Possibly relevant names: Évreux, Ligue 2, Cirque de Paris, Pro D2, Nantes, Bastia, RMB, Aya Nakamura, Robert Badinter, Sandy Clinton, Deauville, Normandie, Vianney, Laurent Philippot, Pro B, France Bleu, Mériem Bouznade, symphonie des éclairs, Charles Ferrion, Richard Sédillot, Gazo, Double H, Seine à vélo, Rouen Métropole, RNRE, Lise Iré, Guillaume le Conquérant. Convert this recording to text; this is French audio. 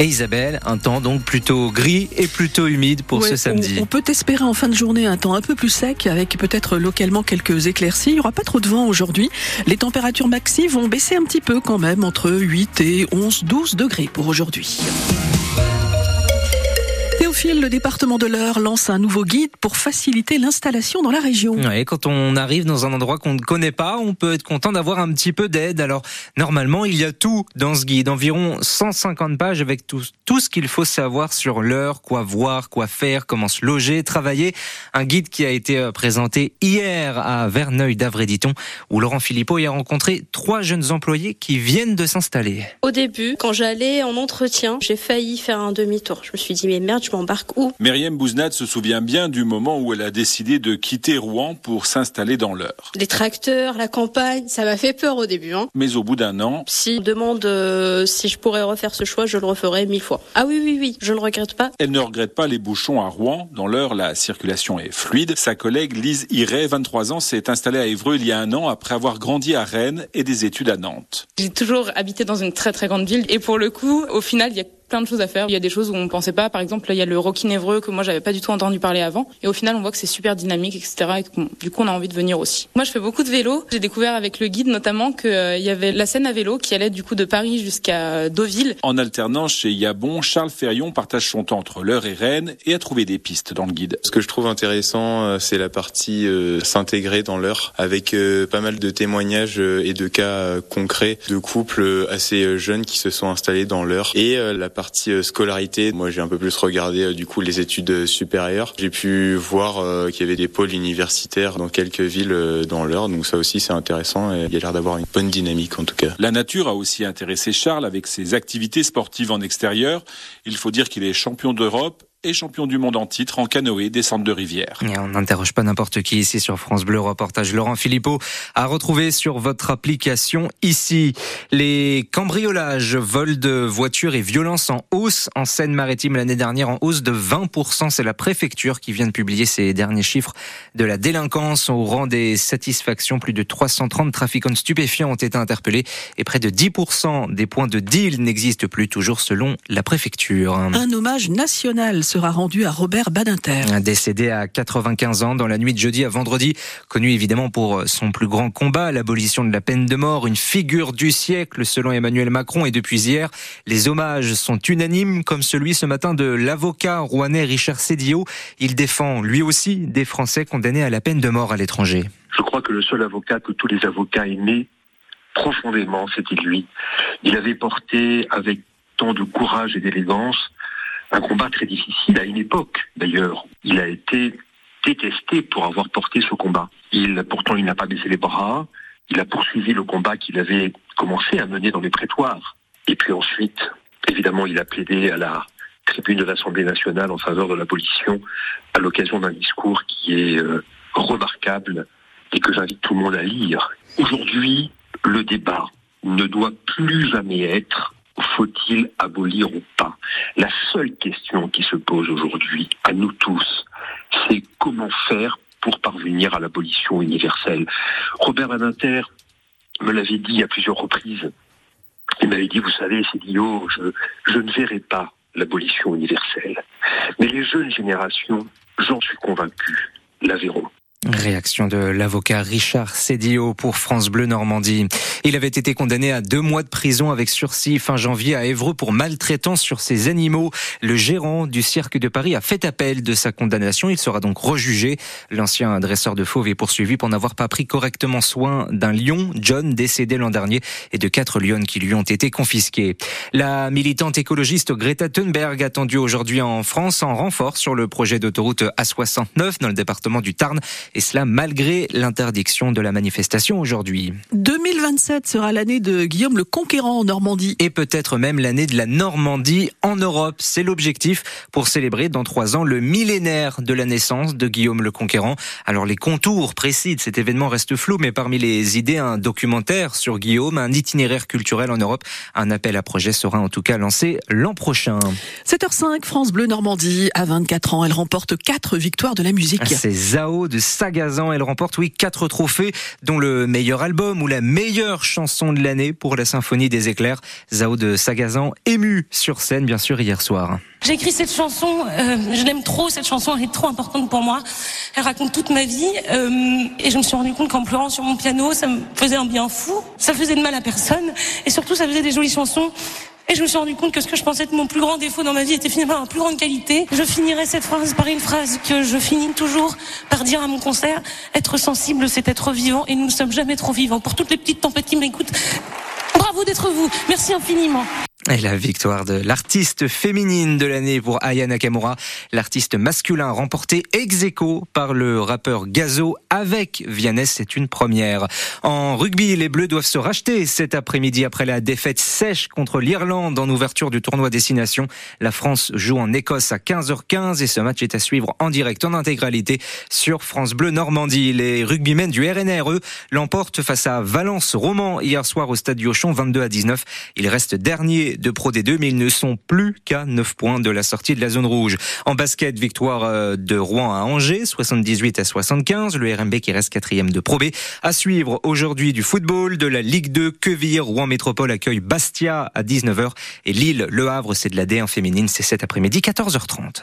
Et Isabelle, un temps donc plutôt gris et plutôt humide pour ce samedi. On peut espérer en fin de journée un temps un peu plus sec, avec peut-être localement quelques éclaircies. Il n'y aura pas trop de vent aujourd'hui. Les températures maxi vont baisser un petit peu quand même, entre 8 et 11, 12 degrés pour aujourd'hui. Le département de l'Eure lance un nouveau guide pour faciliter l'installation dans la région. Ouais, quand on arrive dans un endroit qu'on ne connaît pas, on peut être content d'avoir un petit peu d'aide. Alors normalement, il y a tout dans ce guide, environ 150 pages avec tout ce qu'il faut savoir sur l'Eure, quoi voir, quoi faire, comment se loger, travailler. Un guide qui a été présenté hier à Verneuil d'Avre et Iton, où Laurent Philippot y a rencontré 3 jeunes employés qui viennent de s'installer. Au début, quand j'allais en entretien, j'ai failli faire un demi-tour. Je me suis dit mais merde, je m'en où. Mériem Bouznade se souvient bien du moment où elle a décidé de quitter Rouen pour s'installer dans l'Eure. Les tracteurs, la campagne, ça m'a fait peur au début. Mais au bout d'un an... Si on demande si je pourrais refaire ce choix, je le referais 1000 fois. Ah oui, je ne regrette pas. Elle ne regrette pas les bouchons à Rouen. Dans l'Eure, la circulation est fluide. Sa collègue Lise Iré, 23 ans, s'est installée à Évreux il y a un an après avoir grandi à Rennes et des études à Nantes. J'ai toujours habité dans une très très grande ville et pour le coup, au final, il y a plein de choses à faire. Il y a des choses où on ne pensait pas. Par exemple, il y a le Roquin Évreux que moi, j'avais pas du tout entendu parler avant. Et au final, on voit que c'est super dynamique, etc. Et du coup, on a envie de venir aussi. Moi, je fais beaucoup de vélo. J'ai découvert avec le guide, notamment, qu'il y avait la Seine à vélo qui allait du coup de Paris jusqu'à Deauville. En alternance chez Yabon, Charles Ferrion partage son temps entre l'Eure et Rennes et a trouvé des pistes dans le guide. Ce que je trouve intéressant, c'est la partie s'intégrer dans l'Eure avec pas mal de témoignages et de cas concrets de couples assez jeunes qui se sont installés dans l'Eure. Et la partie scolarité, moi j'ai un peu plus regardé du coup les études supérieures. J'ai pu voir qu'il y avait des pôles universitaires dans quelques villes dans l'Eure, donc ça aussi c'est intéressant et il y a l'air d'avoir une bonne dynamique en tout cas. La nature a aussi intéressé Charles avec ses activités sportives en extérieur. Il faut dire qu'il est champion d'Europe et champion du monde en titre en canoë descente de rivière. Et on n'interroge pas n'importe qui ici sur France Bleu. Reportage Laurent Philippot à retrouver sur votre application ici. Les cambriolages, vols de voitures et violences en hausse en Seine-Maritime l'année dernière, en hausse de 20%. C'est la préfecture qui vient de publier ces derniers chiffres de la délinquance. Au rang des satisfactions, plus de 330 trafiquants de stupéfiants ont été interpellés et près de 10% des points de deal n'existent plus, toujours selon la préfecture. Un hommage national sera rendu à Robert Badinter. Décédé à 95 ans dans la nuit de jeudi à vendredi, connu évidemment pour son plus grand combat, l'abolition de la peine de mort, une figure du siècle selon Emmanuel Macron. Et depuis hier, les hommages sont unanimes, comme celui ce matin de l'avocat rouennais Richard Sédillot. Il défend lui aussi des Français condamnés à la peine de mort à l'étranger. Je crois que le seul avocat que tous les avocats aimaient profondément, c'était lui. Il avait porté avec tant de courage et d'élégance un combat très difficile à une époque, d'ailleurs. Il a été détesté pour avoir porté ce combat. Pourtant, il n'a pas baissé les bras. Il a poursuivi le combat qu'il avait commencé à mener dans les prétoires. Et puis ensuite, évidemment, il a plaidé à la tribune de l'Assemblée nationale en faveur de l'abolition à l'occasion d'un discours qui est remarquable et que j'invite tout le monde à lire. Aujourd'hui, le débat ne doit plus jamais être faut-il abolir ou pas ? La seule question qui se pose aujourd'hui, à nous tous, c'est comment faire pour parvenir à l'abolition universelle. Robert Badinter me l'avait dit à plusieurs reprises. Il m'avait dit, vous savez, Sédillot, je ne verrai pas l'abolition universelle. Mais les jeunes générations, j'en suis convaincu, la verront. Réaction de l'avocat Richard Sédillot pour France Bleu Normandie. Il avait été condamné à 2 mois de prison avec sursis fin janvier à Évreux pour maltraitance sur ses animaux. Le gérant du Cirque de Paris a fait appel de sa condamnation. Il sera donc rejugé. L'ancien dresseur de fauves est poursuivi pour n'avoir pas pris correctement soin d'un lion, John, décédé l'an dernier, et de 4 lionnes qui lui ont été confisquées. La militante écologiste Greta Thunberg, attendue aujourd'hui en France en renfort sur le projet d'autoroute A69 dans le département du Tarn. Et cela malgré l'interdiction de la manifestation aujourd'hui. 2027 sera l'année de Guillaume le Conquérant en Normandie. Et peut-être même l'année de la Normandie en Europe. C'est l'objectif pour célébrer dans 3 ans le millénaire de la naissance de Guillaume le Conquérant. Alors les contours précis de cet événement restent flous, mais parmi les idées, un documentaire sur Guillaume, un itinéraire culturel en Europe. Un appel à projet sera en tout cas lancé l'an prochain. 7h05, France Bleu Normandie. À 24 ans, elle remporte 4 victoires de la musique. C'est Zaho de Sagazan. Elle remporte 4 trophées, dont le meilleur album ou la meilleure chanson de l'année pour la symphonie des éclairs. Zaho de Sagazan, émue sur scène, bien sûr, hier soir. J'ai écrit cette chanson, je l'aime trop, cette chanson, elle est trop importante pour moi. Elle raconte toute ma vie et je me suis rendu compte qu'en pleurant sur mon piano, ça me faisait un bien fou, ça faisait de mal à personne et surtout ça faisait des jolies chansons. Et je me suis rendu compte que ce que je pensais être mon plus grand défaut dans ma vie était finalement ma plus grande qualité. Je finirai cette phrase par une phrase que je finis toujours par dire à mon concert. Être sensible, c'est être vivant et nous ne sommes jamais trop vivants. Pour toutes les petites tempêtes qui m'écoutent, bravo d'être vous. Merci infiniment. Et la victoire de l'artiste féminine de l'année pour Aya Nakamura. L'artiste masculin remporté ex aequo par le rappeur Gazo avec Vianney, c'est une première. En rugby, les Bleus doivent se racheter cet après-midi après la défaite sèche contre l'Irlande en ouverture du tournoi Destination. La France joue en Écosse à 15h15 et ce match est à suivre en direct en intégralité sur France Bleu Normandie. Les rugbymen du RNRE l'emportent face à Valence-Romans hier soir au stade Diochon, 22-19. Ils restent derniers de Pro D2, mais ils ne sont plus qu'à 9 points de la sortie de la zone rouge. En basket, victoire de Rouen à Angers, 78-75. Le RMB qui reste 4e de Pro B. À suivre aujourd'hui du football, de la Ligue 2, Queville, Rouen Métropole accueille Bastia à 19h. Et Lille, Le Havre, c'est de la D1 féminine, c'est cet après-midi, 14h30.